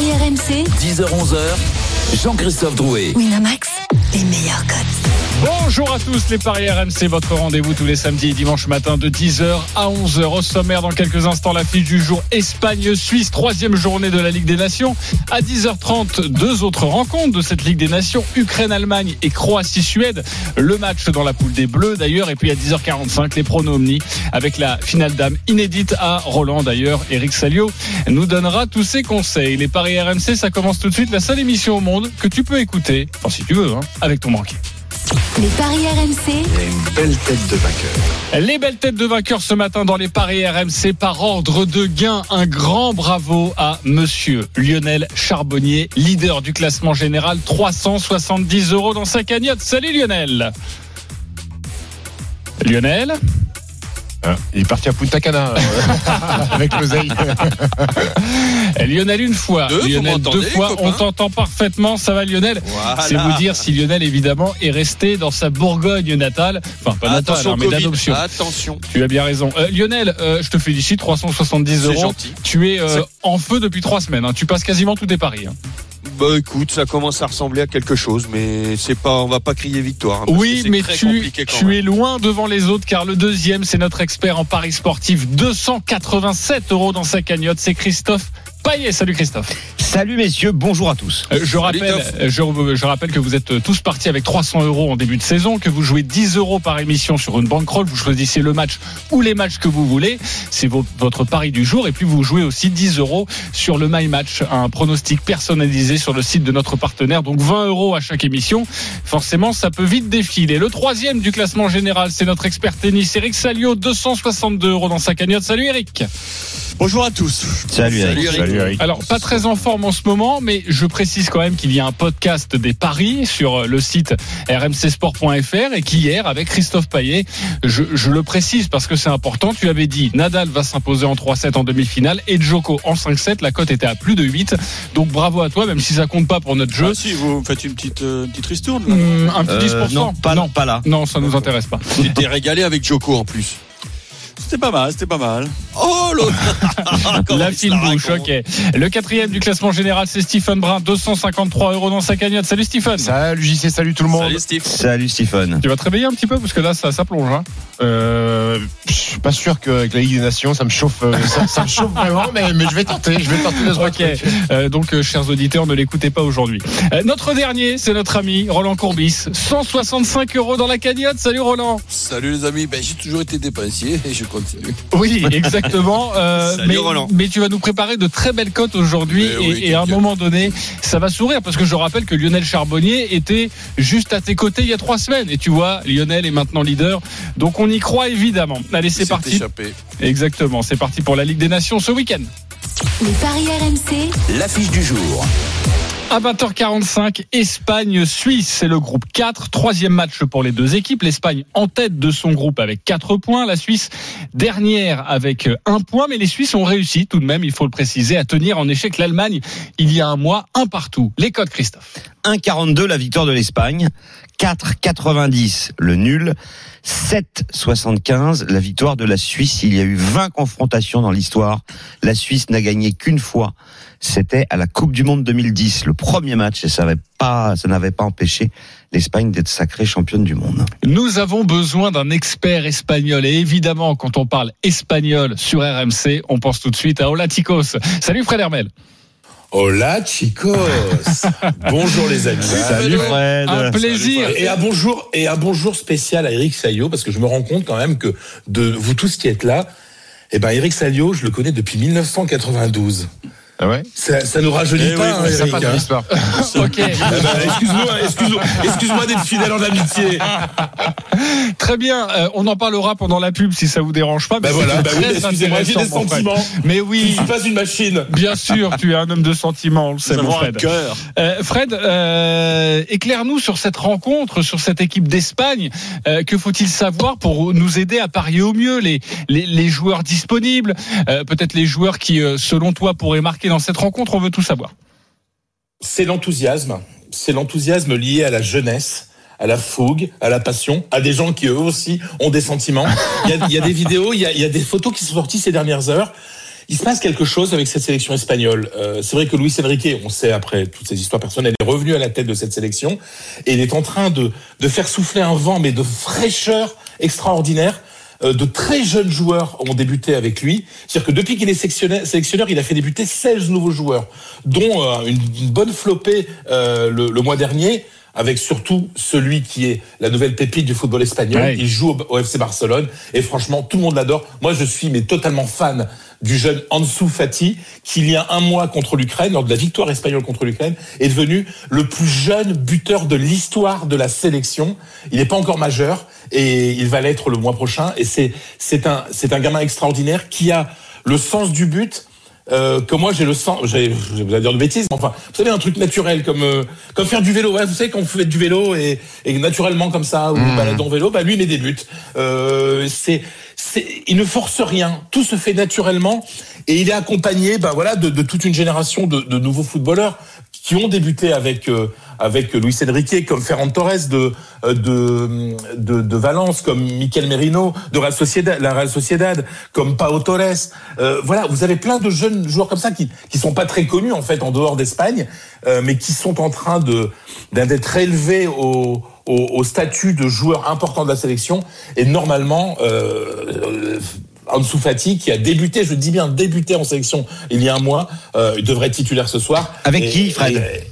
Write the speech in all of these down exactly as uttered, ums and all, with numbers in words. Paris R M C, dix heures-onze heures, Jean-Christophe Drouet. Winamax, les meilleurs cotes. Bonjour à tous, les Paris R M C, votre rendez-vous tous les samedis et dimanches matin de dix heures à onze heures. Au sommaire, dans quelques instants, la fiche du jour Espagne-Suisse, troisième journée de la Ligue des Nations. À dix heures trente, deux autres rencontres de cette Ligue des Nations, Ukraine-Allemagne et Croatie-Suède. Le match dans la poule des Bleus d'ailleurs. Et puis à dix heures quarante-cinq, les pronos Omni avec la finale d'âme inédite à Roland d'ailleurs. Eric Salio nous donnera tous ses conseils. Les Paris R M C, ça commence tout de suite, la seule émission au monde que tu peux écouter, enfin si tu veux, hein, avec ton banquier. Les Paris R M C. Il y a une belle tête de vainqueur. Les belles têtes de vainqueurs ce matin dans les Paris R M C, par ordre de gain. Un grand bravo à monsieur Lionel Charbonnier, leader du classement général, trois cent soixante-dix euros dans sa cagnotte. Salut Lionel. Lionel, hein, il est parti à Punta Cana euh, avec l'oseille. Lionel une fois, deux, Lionel deux fois, copains. On t'entend parfaitement, ça va Lionel, voilà. C'est vous dire si Lionel évidemment est resté dans sa Bourgogne natale, enfin pas natale hein, mais d'adoption. Attention. Tu as bien raison. Euh, Lionel, euh, je te félicite, trois cent soixante-dix euros, gentil. Tu es euh, en feu depuis trois semaines, hein. Tu passes quasiment tous tes paris. Hein. Bah écoute, ça commence à ressembler à quelque chose, mais c'est pas, on va pas crier victoire. Hein, oui, mais tu, tu es loin devant les autres, car le deuxième, c'est notre expert en paris sportif, deux cent quatre-vingt-sept euros dans sa cagnotte, c'est Christophe Payet. Salut Christophe. Salut messieurs, bonjour à tous. Euh, je, rappelle, je, je rappelle que vous êtes tous partis avec trois cents euros en début de saison, que vous jouez dix euros par émission sur une bankroll, vous choisissez le match ou les matchs que vous voulez, c'est vos, votre pari du jour, et puis vous jouez aussi dix euros sur le My Match, un pronostic personnalisé sur le site de notre partenaire, donc vingt euros à chaque émission, forcément ça peut vite défiler. Le troisième du classement général, c'est notre expert tennis, Eric Salio, deux cent soixante-deux euros dans sa cagnotte. Salut Eric. Bonjour à tous. Salut Eric. Salut, Eric. Salut Eric. Alors, pas très en forme en ce moment, mais je précise quand même qu'il y a un podcast des paris sur le site r m c sport point f r et qu'hier, avec Christophe Payet, je, je le précise parce que c'est important, tu avais dit Nadal va s'imposer en trois sept en demi-finale et Djoko en cinq sept, la cote était à plus de huit. Donc bravo à toi, même si ça compte pas pour notre jeu. Ah si, vous faites une petite, euh, petite ristourne là. Mmh, un petit euh, dix pour cent. Non, pas, non, pas là. Non, ça nous intéresse pas. Tu étais régalé avec Djoko en plus. C'était pas mal, c'était pas mal. Oh l'autre. La fine bouche, ok. Le quatrième du classement général, c'est Stéphane Brun, deux cent cinquante-trois euros dans sa cagnotte. Salut Stéphane. Salut J C, salut tout le monde. Salut Steve. Salut Stéphane. Tu vas te réveiller un petit peu parce que là ça, ça plonge. Hein. Euh, je suis pas sûr qu'avec la Ligue des Nations ça me chauffe, ça, ça me chauffe vraiment, mais, mais je vais tenter, je vais tenter de okay. euh, Donc euh, chers auditeurs, ne l'écoutez pas aujourd'hui. Euh, notre dernier, c'est notre ami Roland Courbis, cent soixante-cinq euros dans la cagnotte. Salut Roland. Salut les amis. Ben, j'ai toujours été dépensier et je continue. Oui, exactement. Euh, Salut, mais, Roland. Mais tu vas nous préparer de très belles cotes aujourd'hui et, oui, et à un moment donné, ça va sourire parce que je rappelle que Lionel Charbonnier était juste à tes côtés il y a trois semaines et tu vois, Lionel est maintenant leader. Donc on y croit évidemment. Allez, c'est parti. Échappé. Exactement, c'est parti pour la Ligue des Nations ce week-end. Les paris R M C, l'affiche du jour. À vingt heures quarante-cinq, Espagne-Suisse, c'est le groupe quatre, troisième match pour les deux équipes. L'Espagne en tête de son groupe avec quatre points, la Suisse dernière avec un point, mais les Suisses ont réussi tout de même, il faut le préciser, à tenir en échec l'Allemagne il y a un mois, un partout. Les codes, Christophe. un virgule quarante-deux la victoire de l'Espagne, quatre virgule quatre-vingt-dix le nul, sept virgule soixante-quinze la victoire de la Suisse. Il y a eu vingt confrontations dans l'histoire, la Suisse n'a gagné qu'une fois. C'était à la Coupe du Monde deux mille dix, le premier match, et ça n'avait pas, ça n'avait pas empêché l'Espagne d'être sacrée championne du monde. Nous avons besoin d'un expert espagnol, et évidemment, quand on parle espagnol sur R M C, on pense tout de suite à Olaticos. Salut Fred Hermel. Hola chicos. Bonjour les amis. Salut Fred. Un plaisir. Salut, Fred. Et un bonjour, et un bonjour spécial à Eric Salio, parce que je me rends compte quand même que de vous tous qui êtes là, eh ben Eric Salio, je le connais depuis mille neuf cent quatre-vingt-douze. Ah ouais, ça, ça nous rajeunit eh pas, oui, hein, Eric, pas de l'histoire. Ok. Excuse-moi, excuse-moi, excuse-moi d'être fidèle en amitié. Très bien, euh, on en parlera pendant la pub si ça vous dérange pas. Bah voilà, bah oui, excusez-moi, j'ai des sentiments. Fred. Mais oui, je suis pas une machine. Bien sûr, tu es un homme de sentiments, on le sait, mon Fred. Cœur. Euh, Fred, euh, éclaire-nous sur cette rencontre, sur cette équipe d'Espagne. Euh, que faut-il savoir pour nous aider à parier au mieux, les les, les joueurs disponibles, euh, peut-être les joueurs qui, euh, selon toi, pourraient marquer dans cette rencontre, on veut tout savoir. C'est l'enthousiasme. C'est l'enthousiasme lié à la jeunesse, à la fougue, à la passion, à des gens qui eux aussi ont des sentiments. Il y a, il y a des vidéos, il y a, il y a des photos qui sont sorties ces dernières heures Il se passe quelque chose avec cette sélection espagnole. Euh, c'est vrai que Luis Enrique, on sait après toutes ces histoires personnelles, est revenu à la tête de cette sélection et il est en train de, de faire souffler un vent, mais de fraîcheur extraordinaire. Euh, de très jeunes joueurs ont débuté avec lui. C'est-à-dire que depuis qu'il est sélectionneur, il a fait débuter seize nouveaux joueurs, dont euh, une, une bonne flopée euh, le, le mois dernier, avec surtout celui qui est la nouvelle pépite du football espagnol. Ouais. Il joue au, au F C Barcelone et franchement, tout le monde l'adore. Moi, je suis mais totalement fan du jeune Ansu Fati, qui il y a un mois contre l'Ukraine, lors de la victoire espagnole contre l'Ukraine, est devenu le plus jeune buteur de l'histoire de la sélection. Il n'est pas encore majeur et il va l'être le mois prochain. Et c'est c'est un c'est un gamin extraordinaire qui a le sens du but. Euh, que moi j'ai le sens, j'ai, je vais vous dire de bêtises, mais enfin, vous savez, un truc naturel comme euh, comme faire du vélo, ouais, vous savez, quand vous faites du vélo et, et naturellement comme ça, ou mmh. baladant en vélo, bah lui il met des buts. Euh, c'est, c'est, il ne force rien, tout se fait naturellement et il est accompagné, bah voilà, de, de toute une génération de, de nouveaux footballeurs qui ont débuté avec euh, avec Luis Enrique, comme Ferran Torres de de de, de Valence, comme Mikel Merino de Real Sociedad, la Real Sociedad, comme Pau Torres. Euh, voilà, vous avez plein de jeunes joueurs comme ça qui qui sont pas très connus en fait en dehors d'Espagne, euh, mais qui sont en train de d'être élevés au au, au statut de joueur important de la sélection. Et normalement, euh, Ansu Fati, qui a débuté, je dis bien débuté en sélection il y a un mois, euh, il devrait être titulaire ce soir. Avec et, qui, Fred? et,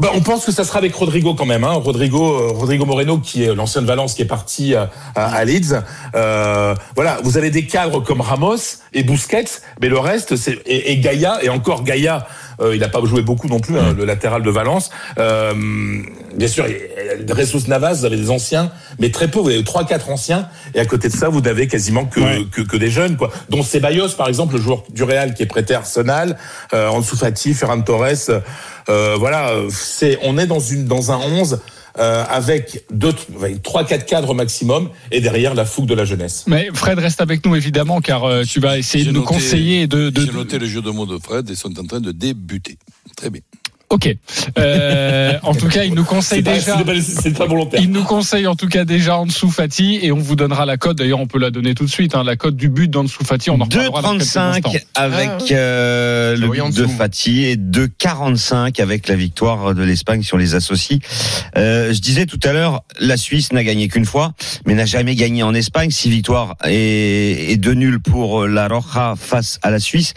Bah, on pense que ça sera avec Rodrigo quand même, hein. Rodrigo, Rodrigo Moreno, qui est l'ancien de Valence, qui est parti à, à Leeds. Euh, voilà, vous avez des cadres comme Ramos et Busquets, mais le reste, c'est et, et Gaïa, et encore Gaïa. Euh, il n'a pas joué beaucoup non plus, hein, le latéral de Valence. Euh, bien sûr, Ressus Navas, vous avez des anciens, mais très peu. Vous avez trois, quatre anciens, et à côté de ça, vous n'avez quasiment que, ouais. que que des jeunes, quoi. Dont Ceballos, par exemple, le joueur du Real qui est prêté à Arsenal, euh, Ansu Fati, Ferran Torres. Euh, voilà, c'est on est dans une dans un onze. Euh, avec deux, trois quatre cadres maximum et derrière la fougue de la jeunesse. Mais Fred reste avec nous évidemment car euh, tu vas essayer j'ai de nous noté, conseiller de, de... J'ai noté le jeu de mots de Fred et sont en train de débuter. Très bien. Ok. Euh, en tout cas, il nous conseille c'est déjà. Pas, c'est pas, c'est pas volontaire. Il nous conseille en tout cas déjà Ansu Fati et on vous donnera la cote. D'ailleurs, on peut la donner tout de suite. Hein, la cote du but d'Ansu Fati, on en reparlera dans quelques instants. deux virgule trente-cinq avec euh, le but de Fati et deux virgule quarante-cinq avec la victoire de l'Espagne sur les associe. Euh, je disais tout à l'heure, la Suisse n'a gagné qu'une fois, mais n'a jamais gagné en Espagne. Six victoires et, et deux nuls pour la Roja face à la Suisse.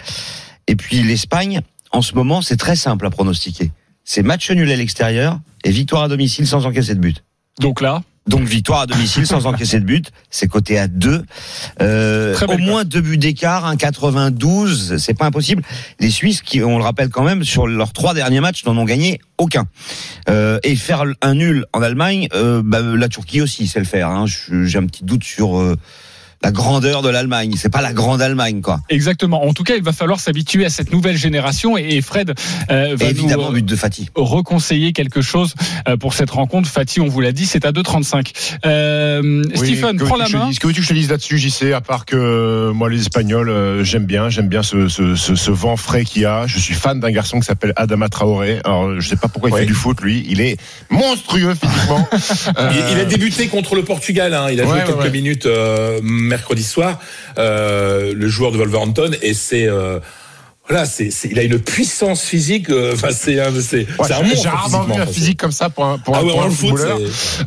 Et puis l'Espagne. En ce moment, c'est très simple à pronostiquer. C'est match nul à l'extérieur et victoire à domicile sans encaisser de but. Donc là Donc victoire à domicile sans encaisser de but. C'est coté à deux. Euh, au moins deux buts d'écart, un virgule quatre-vingt-douze, c'est pas impossible. Les Suisses, qui, on le rappelle quand même, sur leurs trois derniers matchs, n'en ont gagné aucun. Euh, et faire un nul en Allemagne, euh, bah, la Turquie aussi sait le faire. Hein. J'ai un petit doute sur... Euh, la grandeur de l'Allemagne, c'est pas la grande Allemagne, quoi. Exactement. En tout cas, il va falloir s'habituer à cette nouvelle génération et Fred euh, va évidemment nous but de Fati. Reconseiller quelque chose pour cette rencontre. Fati, on vous l'a dit, c'est à deux virgule trente-cinq. Euh, oui, Stephen, prends la main. Dise, que veux-tu que je te dise là-dessus, J C, à part que moi, les Espagnols, euh, j'aime bien, j'aime bien ce, ce, ce, ce vent frais qu'il y a. Je suis fan d'un garçon qui s'appelle Adama Traoré. Alors, je sais pas pourquoi il oui. fait du foot, lui. Il est monstrueux physiquement. euh... il, il a débuté contre le Portugal. Hein. Il a ouais, joué ouais, quelques ouais. minutes. Euh, mercredi soir, euh, le joueur de Wolverhampton, et c'est euh, voilà, c'est, c'est il a une puissance physique. Enfin, euh, c'est un, c'est, ouais, c'est un monstre. J'ai rarement vu un physique comme ça pour un pour ah un, ouais, pour un footballeur.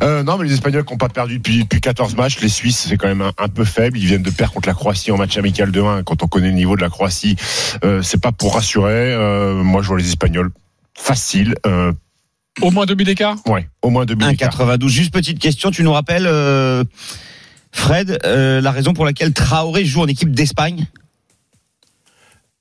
Euh, non, mais les Espagnols qui n'ont pas perdu depuis, depuis quatorze matchs. Les Suisses, c'est quand même un, un peu faible. Ils viennent de perdre contre la Croatie en match amical de un. Quand on connaît le niveau de la Croatie, euh, c'est pas pour rassurer. Euh, moi, je vois les Espagnols facile. Euh, au moins deux buts d'écart. Ouais, au moins deux buts d'écart. un virgule quatre-vingt-douze. Juste petite question. Tu nous rappelles? Euh... Fred, euh, la raison pour laquelle Traoré joue en équipe d'Espagne ?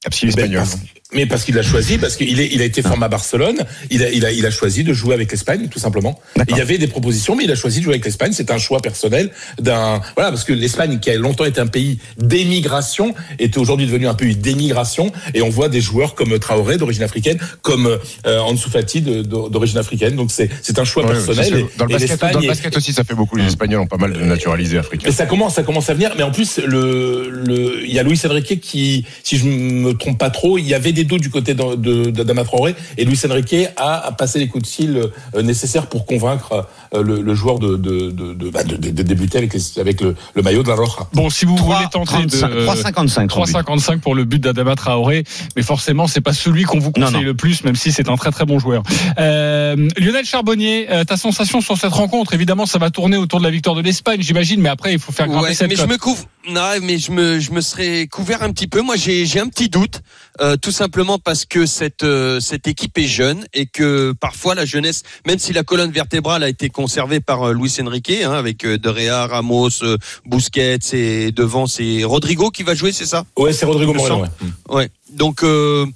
Absolument espagnol. Mais parce qu'il l'a choisi, parce qu'il est, il a été formé à Barcelone, il a, il a, il a choisi de jouer avec l'Espagne, tout simplement. Il y avait des propositions, mais il a choisi de jouer avec l'Espagne. C'est un choix personnel d'un, voilà, parce que l'Espagne, qui a longtemps été un pays d'émigration, est aujourd'hui devenu un pays d'émigration, et on voit des joueurs comme Traoré d'origine africaine, comme euh, Ansu Fati de, de, d'origine africaine. Donc c'est, c'est un choix ouais, personnel. Dans le, basket, dans le basket aussi, ça fait beaucoup. Les Espagnols ont pas mal naturalisé africains. Ça commence, ça commence à venir. Mais en plus, le, le, il y a Luis Enrique qui, si je me trompe pas trop, il y avait des des doutes du côté de, de, d'Adama Traoré, et Luis Enrique a, a passé les coups de fil nécessaires pour convaincre le, le joueur de, de, de, de, de, de, de débuter avec, les, avec le, le maillot de la Roja. Bon, si vous voulez tenter de trois virgule cinquante-cinq trois virgule cinquante-cinq pour le but d'Adama Traoré, mais forcément c'est pas celui qu'on vous conseille non, non. le plus, même si c'est un très très bon joueur. Euh, Lionel Charbonnier, euh, ta sensation sur cette rencontre? Évidemment ça va tourner autour de la victoire de l'Espagne, j'imagine, mais après il faut faire grimper ouais, cette mais cote. Je me couvre... non, mais je me je me serais couvert un petit peu. Moi j'ai j'ai un petit doute, euh, tout simplement parce que cette euh, cette équipe est jeune et que parfois la jeunesse, même si la colonne vertébrale a été conservée par euh, Luis Enrique, hein, avec euh, Derea, Ramos, euh, Busquets, et devant c'est Rodrigo qui va jouer, c'est ça? Ouais, c'est Rodrigo Moreno. Ouais. ouais. Donc euh,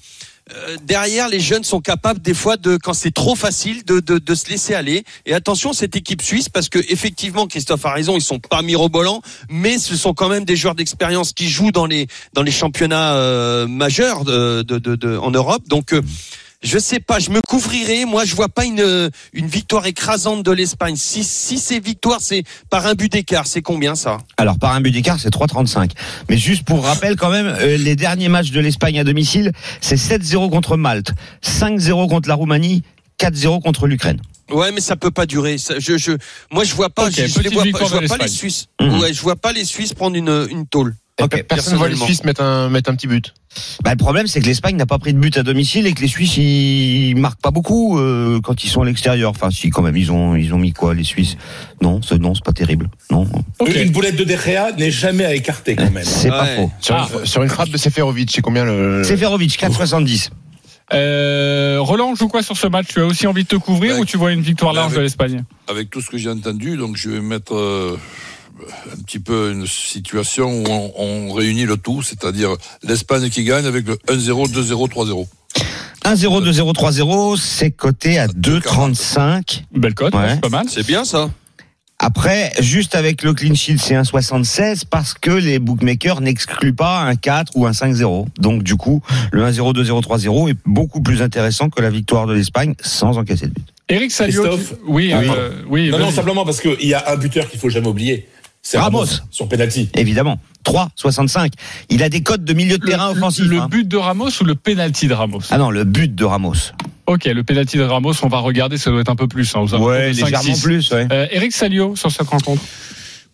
euh, derrière, les jeunes sont capables des fois de, quand c'est trop facile, de, de de se laisser aller. Et attention cette équipe suisse, parce que effectivement Christophe a raison, ils sont pas mirobolants, mais ce sont quand même des joueurs d'expérience qui jouent dans les dans les championnats euh, majeurs de, de de de en Europe. Donc euh, je sais pas, je me couvrirai. Moi, je vois pas une une victoire écrasante de l'Espagne. Si si c'est victoire, c'est par un but d'écart. C'est combien ça ? Alors par un but d'écart, c'est trois virgule trente-cinq. Mais juste pour rappel quand même, euh, les derniers matchs de l'Espagne à domicile, c'est sept zéro contre Malte, cinq zéro contre la Roumanie, quatre zéro contre l'Ukraine. Ouais, mais ça peut pas durer. Ça, je je moi je vois pas. Okay, je, je les vois pas. Je vois pas les Suisses. Mmh. Ouais, je vois pas les Suisses prendre une une tôle. Okay. Personne ne voit les Suisses mettre un, mettre un petit but. Bah, le problème, c'est que l'Espagne n'a pas pris de but à domicile et que les Suisses, ils marquent pas beaucoup euh, quand ils sont à l'extérieur. Enfin, si, quand même, ils ont, ils ont mis quoi, les Suisses ? Non, c'est, non, c'est pas terrible. Non. Okay. Une boulette de De Gea n'est jamais à écarter, quand même. C'est pas ouais. faux. Sur, ah. une, sur une frappe de Seferovic, c'est combien le. Seferovic, quatre virgule soixante-dix. Euh, Roland, joue quoi sur ce match ? Tu as aussi envie de te couvrir avec, ou tu vois une victoire large avec, de l'Espagne ? Avec tout ce que j'ai entendu, donc je vais mettre. Euh... un petit peu une situation où on, on réunit le tout, c'est-à-dire l'Espagne qui gagne avec le un zéro, deux zéro, trois zéro. un zéro, deux zéro, trois zéro, c'est coté à deux virgule trente-cinq. Belle cote, ouais. C'est pas mal. C'est bien ça. Après, juste avec le clean sheet, c'est un virgule soixante-seize parce que les bookmakers n'excluent pas un quatre ou un cinq zéro. Donc du coup, le un zéro, deux zéro, trois zéro est beaucoup plus intéressant que la victoire de l'Espagne sans encaisser de but. Eric Salio, Christophe, tu... oui, ah, euh, oui. Non, non, simplement parce qu'il y a un buteur qu'il faut jamais oublier. C'est Ramos, Ramos sur penalty. Évidemment. trois virgule soixante-cinq. Il a des cotes de milieu de le, terrain offensif. Le hein. but de Ramos ou le penalty de Ramos ? Ah non, le but de Ramos. Ok, le penalty de Ramos, on va regarder, ça doit être un peu plus. Hein, ouais, légèrement six. Plus. Ouais. Euh, Eric Salio, sur cette rencontre.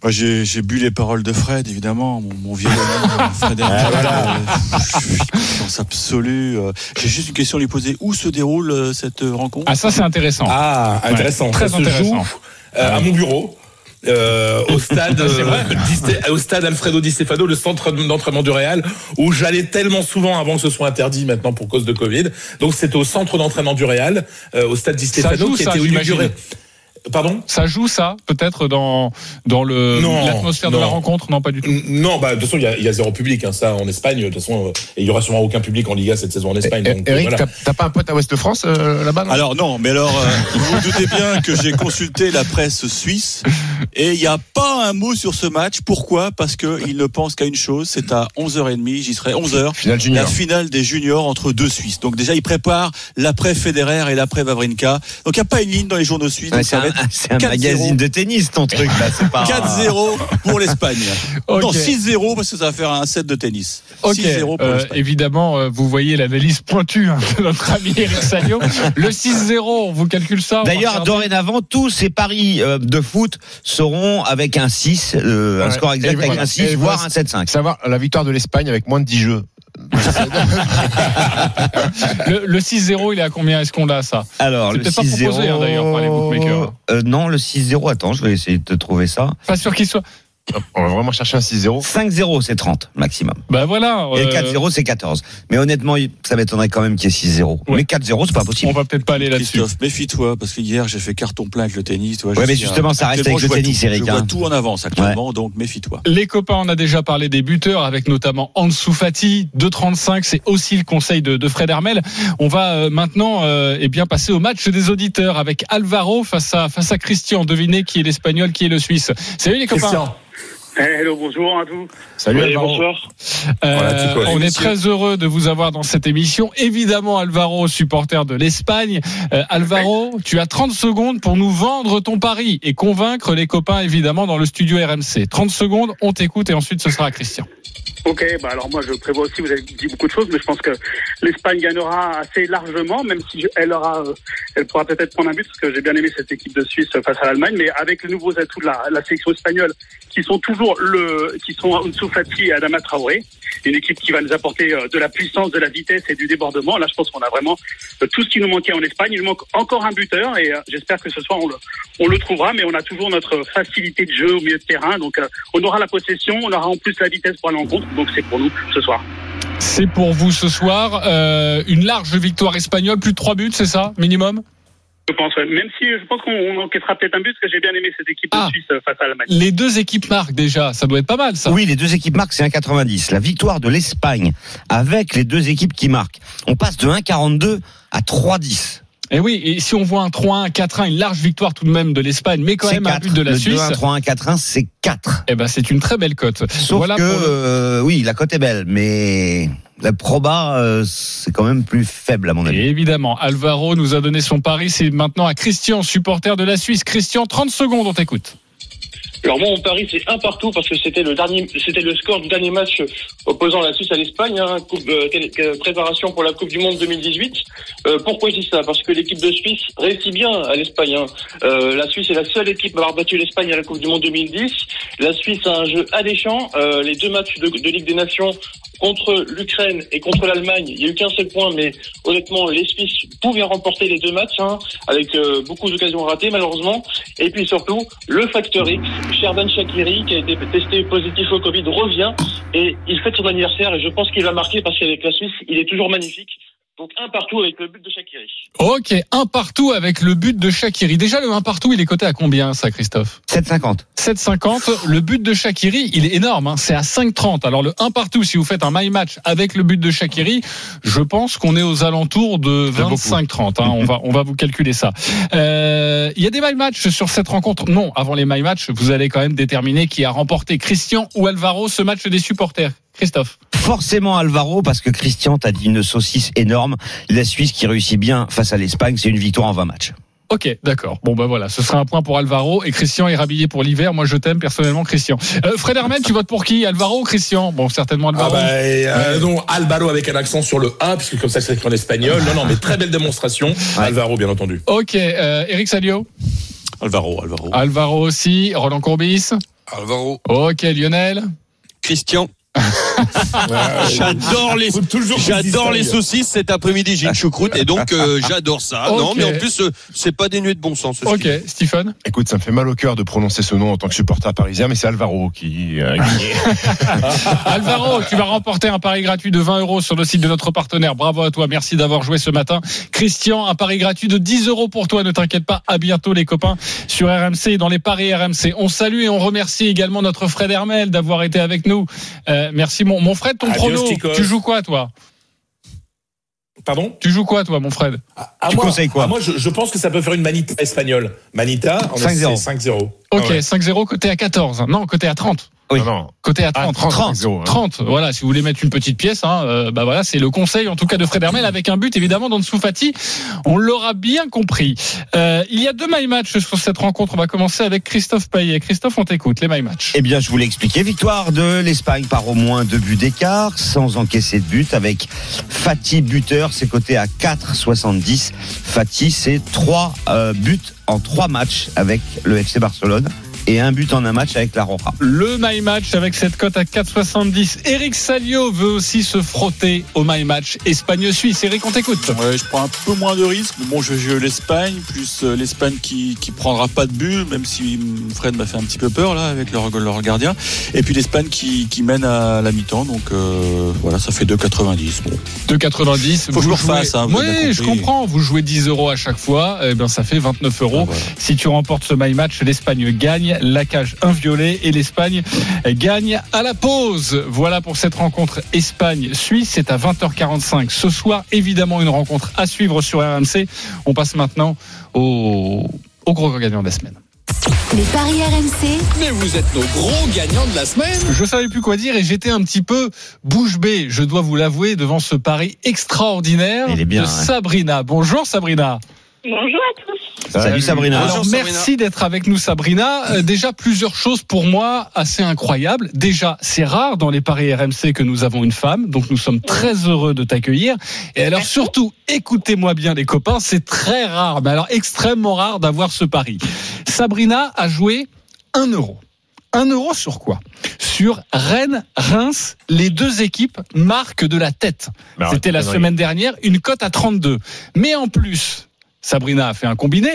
Moi, j'ai, j'ai bu les paroles de Fred, évidemment, mon, mon vieux bonhomme, Fred Hermel. Voilà. Je suis confiance absolue. J'ai juste une question à lui poser. Où se déroule cette rencontre ? Ah, ça, c'est intéressant. Ah, intéressant. Ouais, très ça intéressant. Joue, euh, à mon bureau. Euh, au stade, euh, au stade Alfredo Di Stefano, le centre d'entraînement du Real, où j'allais tellement souvent avant que ce soit interdit maintenant pour cause de Covid. Donc c'était au centre d'entraînement du Real, euh, au stade Di Stefano, qui était inauguré. Pardon ? Ça joue ça, peut-être dans dans le non, l'atmosphère non. de la rencontre, non pas du tout. Non, bah de toute façon il y a, y a zéro public, hein, ça en Espagne. De toute façon, il y aura sûrement aucun public en Liga cette saison en Espagne. Donc, Eric, voilà. t'as, t'as pas un pote à Ouest-France euh, là-bas non ? Alors non, mais alors euh, vous, vous doutez bien que j'ai consulté la presse suisse et il y a pas un mot sur ce match. Pourquoi ? Parce que ils ne pensent qu'à une chose, c'est à onze heures trente, j'y serai onze heures. Finale junior. La finale des juniors entre deux Suisses. Donc déjà ils préparent l'après Federer et l'après Wawrinka. Donc il y a pas une ligne dans les journaux suisses. Ouais, donc, ça va être c'est un magazine de tennis, ton truc là, c'est pas. quatre zéro pour l'Espagne. Okay. Non, six zéro parce que ça va faire un set de tennis. Okay. six zéro pour euh, l'Espagne. Évidemment, euh, vous voyez l'analyse pointue hein, de notre ami Eric Salio. Le six zéro, on vous calcule ça. D'ailleurs, dorénavant, tous ces paris euh, de foot seront avec un six, euh, ouais. un score exact et avec voilà. un six, et voire un sept cinq. Savoir la victoire de l'Espagne avec moins de dix jeux. le, le six zéro, il est à combien ? Est-ce qu'on l'a ça ? Alors, c'est le peut-être six zéro... pas proposé hein, d'ailleurs par les bookmakers. Euh, non, le six zéro, attends, je vais essayer de te trouver ça. Pas sûr qu'il soit. On va vraiment chercher un six zéro. cinq zéro, c'est trente maximum. Bah voilà. Euh... Et quatre zéro, c'est quatorze. Mais honnêtement, ça m'étonnerait quand même qu'il y ait six zéro. Ouais. Mais quatre zéro, c'est pas possible. On va peut-être pas aller là-dessus. Christophe, méfie-toi, parce que hier, j'ai fait carton plein avec le tennis. Ouais, ouais mais justement, un... ça reste avec le tennis, Eric. Je vois tout en avance actuellement, ouais. donc méfie-toi. Les copains, on a déjà parlé des buteurs, avec notamment Ansu Fati, deux virgule trente-cinq. C'est aussi le conseil de, de Fred Hermel. On va euh, maintenant euh, eh bien, passer au match des auditeurs avec Alvaro face à, face à Christian. Devinez qui est l'Espagnol, qui est le Suisse. Salut les copains. Christian. Hello, bonjour à tous. Salut, oui, Alvaro. Bonsoir. Euh, voilà, on est très heureux de vous avoir dans cette émission. Évidemment, Alvaro, supporter de l'Espagne. Euh, Alvaro, oui. Tu as trente secondes pour nous vendre ton pari et convaincre les copains, évidemment, dans le studio R M C. trente secondes, on t'écoute et ensuite ce sera à Christian. Ok, bah alors moi je prévois aussi, vous avez dit beaucoup de choses, mais je pense que l'Espagne gagnera assez largement, même si elle aura, elle pourra peut-être prendre un but, parce que j'ai bien aimé cette équipe de Suisse face à l'Allemagne, mais avec les nouveaux atouts de la, la sélection espagnole, qui sont toujours le, qui sont Ansu Fati et Adama Traoré, une équipe qui va nous apporter de la puissance, de la vitesse et du débordement. Là, je pense qu'on a vraiment tout ce qui nous manquait en Espagne. Il nous manque encore un buteur et j'espère que ce soir on le, on le trouvera, mais on a toujours notre facilité de jeu au milieu de terrain, donc on aura la possession, on aura en plus la vitesse pour aller en contre. Donc c'est pour nous ce soir. C'est pour vous ce soir. Euh, une large victoire espagnole, plus de trois buts, c'est ça, minimum ? Je pense, ouais. Même si je pense qu'on encaissera peut-être un but, parce que j'ai bien aimé cette équipe ah, de Suisse face à l'Allemagne. Les deux équipes marquent déjà, ça doit être pas mal ça. Oui, les deux équipes marquent, c'est un virgule quatre-vingt-dix. La victoire de l'Espagne avec les deux équipes qui marquent. On passe de un virgule quarante-deux à trois virgule dix. Et oui, et si on voit un trois un, quatre un, une large victoire tout de même de l'Espagne, mais quand c'est même quatre, un but de la le Suisse. deux un, trois un, quatre un, c'est quatre. Eh ben, c'est une très belle cote. Sauf voilà que, pour le... euh, oui, la cote est belle, mais la proba, euh, c'est quand même plus faible à mon avis. Et évidemment, Alvaro nous a donné son pari, c'est maintenant à Christian, supporter de la Suisse. Christian, trente secondes, on t'écoute. Alors moi, mon pari, c'est un partout, parce que c'était le dernier, c'était le score du dernier match opposant la Suisse à l'Espagne, hein, coupe, euh, préparation pour la Coupe du Monde deux mille dix-huit. Euh, pourquoi je dis ça ? Parce que l'équipe de Suisse réussit bien à l'Espagne. Hein. Euh, la Suisse est la seule équipe à avoir battu l'Espagne à la Coupe du Monde deux mille dix. La Suisse a un jeu alléchant. Euh, les deux matchs de, de Ligue des Nations contre l'Ukraine et contre l'Allemagne, il n'y a eu qu'un seul point, mais honnêtement, les Suisses pouvaient remporter les deux matchs, hein, avec euh, beaucoup d'occasions ratées, malheureusement. Et puis surtout, le facteur X, Xherdan Shaqiri, qui a été testé positif au Covid, revient et il fête son anniversaire et je pense qu'il va marquer parce qu'avec la Suisse, il est toujours magnifique. Donc un partout avec le but de Shaqiri. Ok, un partout avec le but de Shaqiri. Déjà le un partout, il est coté à combien ça, Christophe ? sept cinquante. sept cinquante, le but de Shaqiri, il est énorme, hein, c'est à cinq trente. Alors le un partout, si vous faites un my match avec le but de Shaqiri, je pense qu'on est aux alentours de vingt-cinq trente. Hein, on, va, on va vous calculer ça. Il euh, y a des my match sur cette rencontre ? Non, avant les my match, vous allez quand même déterminer qui a remporté, Christian ou Alvaro, ce match des supporters. Christophe. Forcément Alvaro, parce que Christian t'a dit une saucisse énorme. La Suisse qui réussit bien face à l'Espagne, c'est une victoire en vingt matchs. Ok, d'accord. Bon ben voilà, ce sera un point pour Alvaro et Christian est rhabillé pour l'hiver. Moi je t'aime personnellement, Christian. Euh, Fred Hermel, tu votes pour qui, Alvaro ou Christian ? Bon, certainement Alvaro. Ah bah, euh, non, Alvaro avec un accent sur le un, puisque comme ça c'est écrit en espagnol. Non non, mais très belle démonstration. Ouais. Alvaro bien entendu. Ok, euh, Eric Salio. Alvaro, Alvaro. Alvaro aussi. Roland Courbis. Alvaro. Ok, Lionel. Christian. j'adore les j'adore les saucisses cet après-midi, j'ai une choucroute et donc euh, j'adore ça. Okay. Non mais en plus euh, c'est pas dénué de bon sens. Ce ok, Stéphane. Écoute, ça me fait mal au cœur de prononcer ce nom en tant que supporter parisien, mais c'est Alvaro qui a gagné. Alvaro, tu vas remporter un pari gratuit de vingt euros sur le site de notre partenaire. Bravo à toi, merci d'avoir joué ce matin. Christian, un pari gratuit de dix euros pour toi. Ne t'inquiète pas, à bientôt les copains sur R M C et dans les paris R M C. On salue et on remercie également notre Fred Hermel d'avoir été avec nous. Euh, Merci mon, mon Fred, ton Adios, prono, Tico. Tu joues quoi toi ? Pardon ? Tu joues quoi toi mon Fred ? à, à Tu moi, conseilles quoi ? Moi je, je pense que ça peut faire une Manita espagnole. Manita, on cinq zéro. cinq zéro. Ok, ah ouais. cinq zéro côté à quatorze. Non, côté à trente. Oui. Non, non. Côté à trente, ah, trente, trente, trente, voilà. Si vous voulez mettre une petite pièce, hein, euh, bah voilà, c'est le conseil en tout cas de Fred Hermel avec un but évidemment d'Ansu Fati. On l'aura bien compris. Euh, il y a deux my match sur cette rencontre. On va commencer avec Christophe Payet. Christophe, on t'écoute les my match. Eh bien, je vous l'ai expliqué. Victoire de l'Espagne par au moins deux buts d'écart, sans encaisser de but, avec Fati buteur. C'est coté à quatre soixante-dix. Fati, c'est trois euh, buts en trois matchs avec le F C Barcelone. Et un but en un match avec la Roja. Le my match avec cette cote à quatre soixante-dix. Eric Salio veut aussi se frotter au my match Espagne-Suisse. Eric, on t'écoute. Ouais, je prends un peu moins de risques. Bon, je joue l'Espagne, plus l'Espagne qui qui prendra pas de but, même si Fred m'a fait un petit peu peur là avec leur leur gardien. Et puis l'Espagne qui qui mène à la mi-temps. Donc euh, voilà, ça fait deux quatre-vingt-dix. Bon. deux quatre-vingt-dix. Faut que je le refasse. Hein, oui, je comprends. Vous jouez dix euros à chaque fois. Eh bien, ça fait vingt-neuf euros. Ah, voilà. Si tu remportes ce my match, l'Espagne gagne. La cage inviolée et l'Espagne gagne à la pause. Voilà pour cette rencontre Espagne-Suisse. C'est à vingt heures quarante-cinq ce soir. Évidemment, une rencontre à suivre sur R M C. On passe maintenant au, au gros gagnant de la semaine. Les paris R M C. Mais vous êtes nos gros gagnants de la semaine. Je savais plus quoi dire et j'étais un petit peu bouche bée, je dois vous l'avouer, devant ce pari extraordinaire bien, de Sabrina. Ouais. Bonjour Sabrina. Bonjour à tous. Salut, Salut Sabrina. Alors, Bonjour, Sabrina. Merci d'être avec nous Sabrina. Euh, déjà plusieurs choses pour moi assez incroyables. Déjà, c'est rare dans les paris R M C que nous avons une femme, donc nous sommes très heureux de t'accueillir. Et alors surtout, écoutez-moi bien les copains, c'est très rare, mais alors extrêmement rare d'avoir ce pari. Sabrina a joué un euro. un euro sur quoi ? Sur Rennes, Reims, les deux équipes marquent de la tête. Alors, c'était la semaine dernière, une cote à trente-deux. Mais en plus... Sabrina a fait un combiné.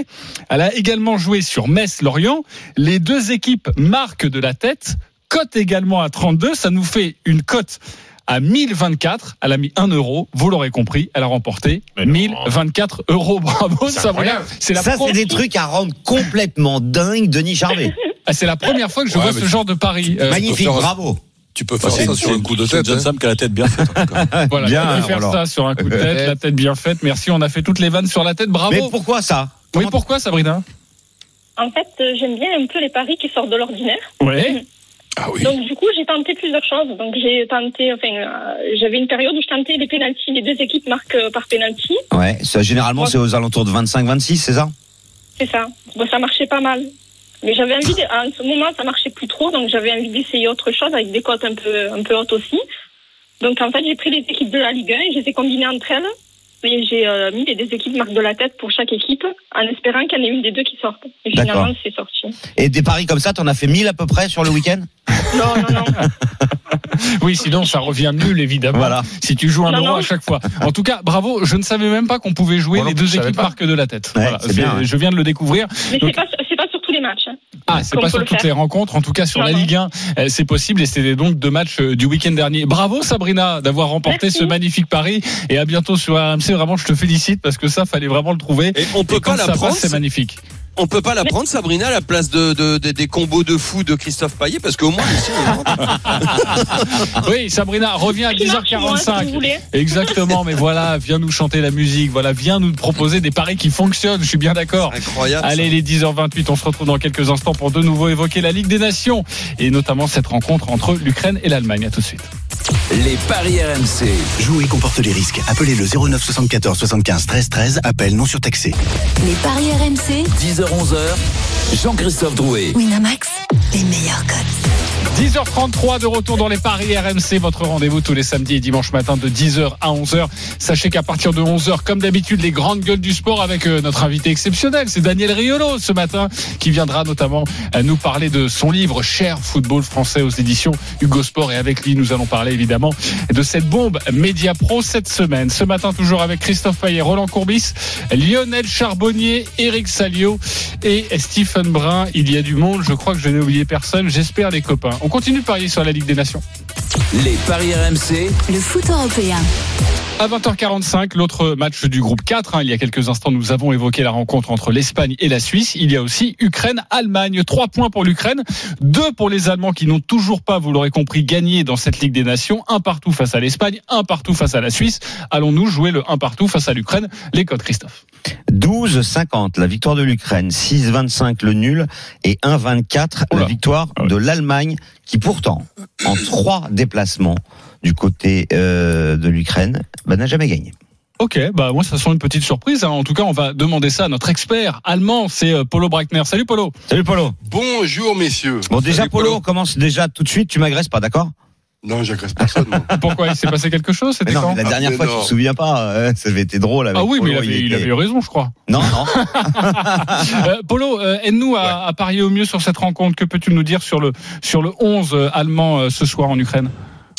Elle a également joué sur Metz-Lorient. Les deux équipes marquent de la tête. Cote également à trente-deux. Ça nous fait une cote à mille vingt-quatre. Elle a mis un euro. Vous l'aurez compris, elle a remporté mille vingt-quatre euros. Bravo, c'est Sabrina. C'est la Ça, pro- c'est des trucs à rendre complètement dingue, Denis Charvet. Ah, c'est la première fois que je ouais, vois ce genre de pari. Euh, magnifique, euh, bravo. Tu peux faire ouais, ça sur un coup de tête. John hein. Sam qui a la tête bien faite. Voilà, bien, tu peux faire alors. Ça sur un coup de tête, la tête bien faite. Merci, on a fait toutes les vannes sur la tête. Bravo. Mais pourquoi ça ? Oui, pourquoi Sabrina ? En fait, euh, j'aime bien un peu les paris qui sortent de l'ordinaire. Ouais. Ah oui. Donc du coup, j'ai tenté plusieurs choses. Donc j'ai tenté, enfin, euh, j'avais une période où je tentais les pénaltys. Les deux équipes marquent euh, par pénalty. Ouais. Ça, généralement, ouais. c'est aux alentours de vingt-cinq vingt-six, c'est ça ? C'est ça. Bon, ça marchait pas mal. Mais j'avais envie, de, en ce moment, ça marchait plus trop, donc j'avais envie d'essayer autre chose avec des cotes un peu, un peu hautes aussi. Donc, en fait, j'ai pris les équipes de la Ligue un et je les ai combinées entre elles. Et j'ai euh, mis les deux équipes marques de la tête pour chaque équipe, en espérant qu'il y en ait une des deux qui sorte. Et finalement, D'accord. c'est sorti. Et des paris comme ça, t'en as fait mille à peu près sur le week-end ? Non, non, non. Oui, sinon, ça revient nul, évidemment. Voilà. Si tu joues un non, euro non. à chaque fois. En tout cas, bravo. Je ne savais même pas qu'on pouvait jouer voilà, les deux équipes marques de la tête. Ouais, voilà. c'est c'est, bien, ouais. Je viens de le découvrir. Mais donc, c'est pas, c'est pas sur tous les matchs. Hein. Ah, c'est Comme pas sur le toutes les rencontres. En tout cas, sur non, la Ligue un, c'est possible. Et c'était donc deux matchs du week-end dernier. Bravo, Sabrina, d'avoir remporté Merci. ce magnifique pari. Et à bientôt sur R M C. Vraiment, je te félicite parce que ça, fallait vraiment le trouver. Et on peut et pas la prendre. C'est magnifique. On peut pas la prendre, Sabrina, à la place de, de, de, des combos de fou de Christophe Payet, parce qu'au moins, ici, on Oui, Sabrina, reviens à dix heures quarante-cinq. Exactement, mais voilà, viens nous chanter la musique, voilà, viens nous proposer des paris qui fonctionnent, je suis bien d'accord. C'est incroyable. Allez, ça. Les dix heures vingt-huit, on se retrouve dans quelques instants pour de nouveau évoquer la Ligue des Nations, et notamment cette rencontre entre l'Ukraine et l'Allemagne. À tout de suite. Les paris R M C. Jouer comporte les risques. Appelez le zéro neuf soixante-quatorze soixante-quinze treize treize. Appel non surtaxé. Les paris R M C. dix heures onze heures. Jean-Christophe Drouet. Winamax. Les meilleurs codes. dix heures trente-trois de retour dans les paris R M C. Votre rendez-vous tous les samedis et dimanches matin de dix heures à onze heures. Sachez qu'à partir de onze heures, comme d'habitude, les grandes gueules du sport avec notre invité exceptionnel. C'est Daniel Riolo ce matin qui viendra notamment nous parler de son livre Cher Football Français aux éditions Hugo Sport. Et avec lui, nous allons parler évidemment de cette bombe MediaPro cette semaine. Ce matin, toujours avec Christophe Payet, Roland Courbis, Lionel Charbonnier, Eric Salio et Stéphane Brun. Il y a du monde. Je crois que je n'ai oublié personne. J'espère, les copains. On continue de parier sur la Ligue des Nations. Les paris R M C. Le foot européen. À vingt heures quarante-cinq, l'autre match du groupe quatre. Hein, il y a quelques instants, nous avons évoqué la rencontre entre l'Espagne et la Suisse. Il y a aussi Ukraine-Allemagne. Trois points pour l'Ukraine, deux pour les Allemands qui n'ont toujours pas, vous l'aurez compris, gagné dans cette Ligue des Nations. Un partout face à l'Espagne, un partout face à la Suisse. Allons-nous jouer le un partout face à l'Ukraine ? Les codes, Christophe. douze cinquante, la victoire de l'Ukraine, six vingt-cinq, le nul, et un vingt-quatre, Oula. la victoire ah ouais. de l'Allemagne, qui pourtant, en trois déplacements, du côté euh, de l'Ukraine, bah, n'a jamais gagné. Ok, bah moi ça sent une petite surprise. Hein. En tout cas, on va demander ça à notre expert allemand, c'est euh, Polo Breitner. Salut Polo. Salut Polo. Bonjour messieurs. Bon déjà Salut, Polo, Polo, on commence déjà tout de suite. Tu m'agresses pas, d'accord ? Non, j'agresse personne. Non. Pourquoi ? Il s'est passé quelque chose ? C'était non, quand ? La dernière ah, fois, non. tu te souviens pas euh, ça avait été drôle. Avec ah oui, Polo, mais il avait, il, il était... avait eu raison, je crois. Non, non. euh, Polo, euh, aide-nous à, ouais. à parier au mieux sur cette rencontre. Que peux-tu nous dire sur le sur le onze euh, allemand euh, ce soir en Ukraine ?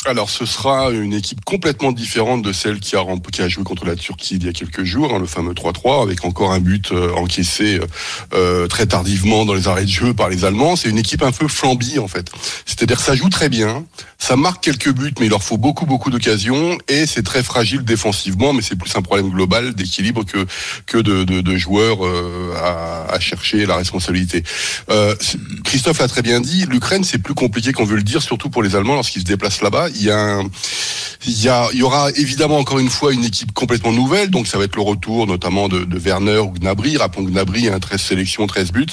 Alors, ce sera une équipe complètement différente de celle qui a, qui a joué contre la Turquie il y a quelques jours, hein, le fameux trois trois, avec encore un but euh, encaissé euh, très tardivement dans les arrêts de jeu par les Allemands. C'est une équipe un peu flambie, en fait. C'est-à-dire que ça joue très bien, ça marque quelques buts, mais il leur faut beaucoup, beaucoup d'occasions, et c'est très fragile défensivement, mais c'est plus un problème global d'équilibre que que de, de, de joueurs euh, à, à chercher la responsabilité. Euh, Christophe l'a très bien dit, l'Ukraine, c'est plus compliqué qu'on veut le dire, surtout pour les Allemands lorsqu'ils se déplacent là-bas. Il y a un... Il y, a, il y aura évidemment encore une fois une équipe complètement nouvelle, donc ça va être le retour notamment de, de Werner ou Gnabry. Rappelons que Gnabry a hein, treize sélections, treize buts,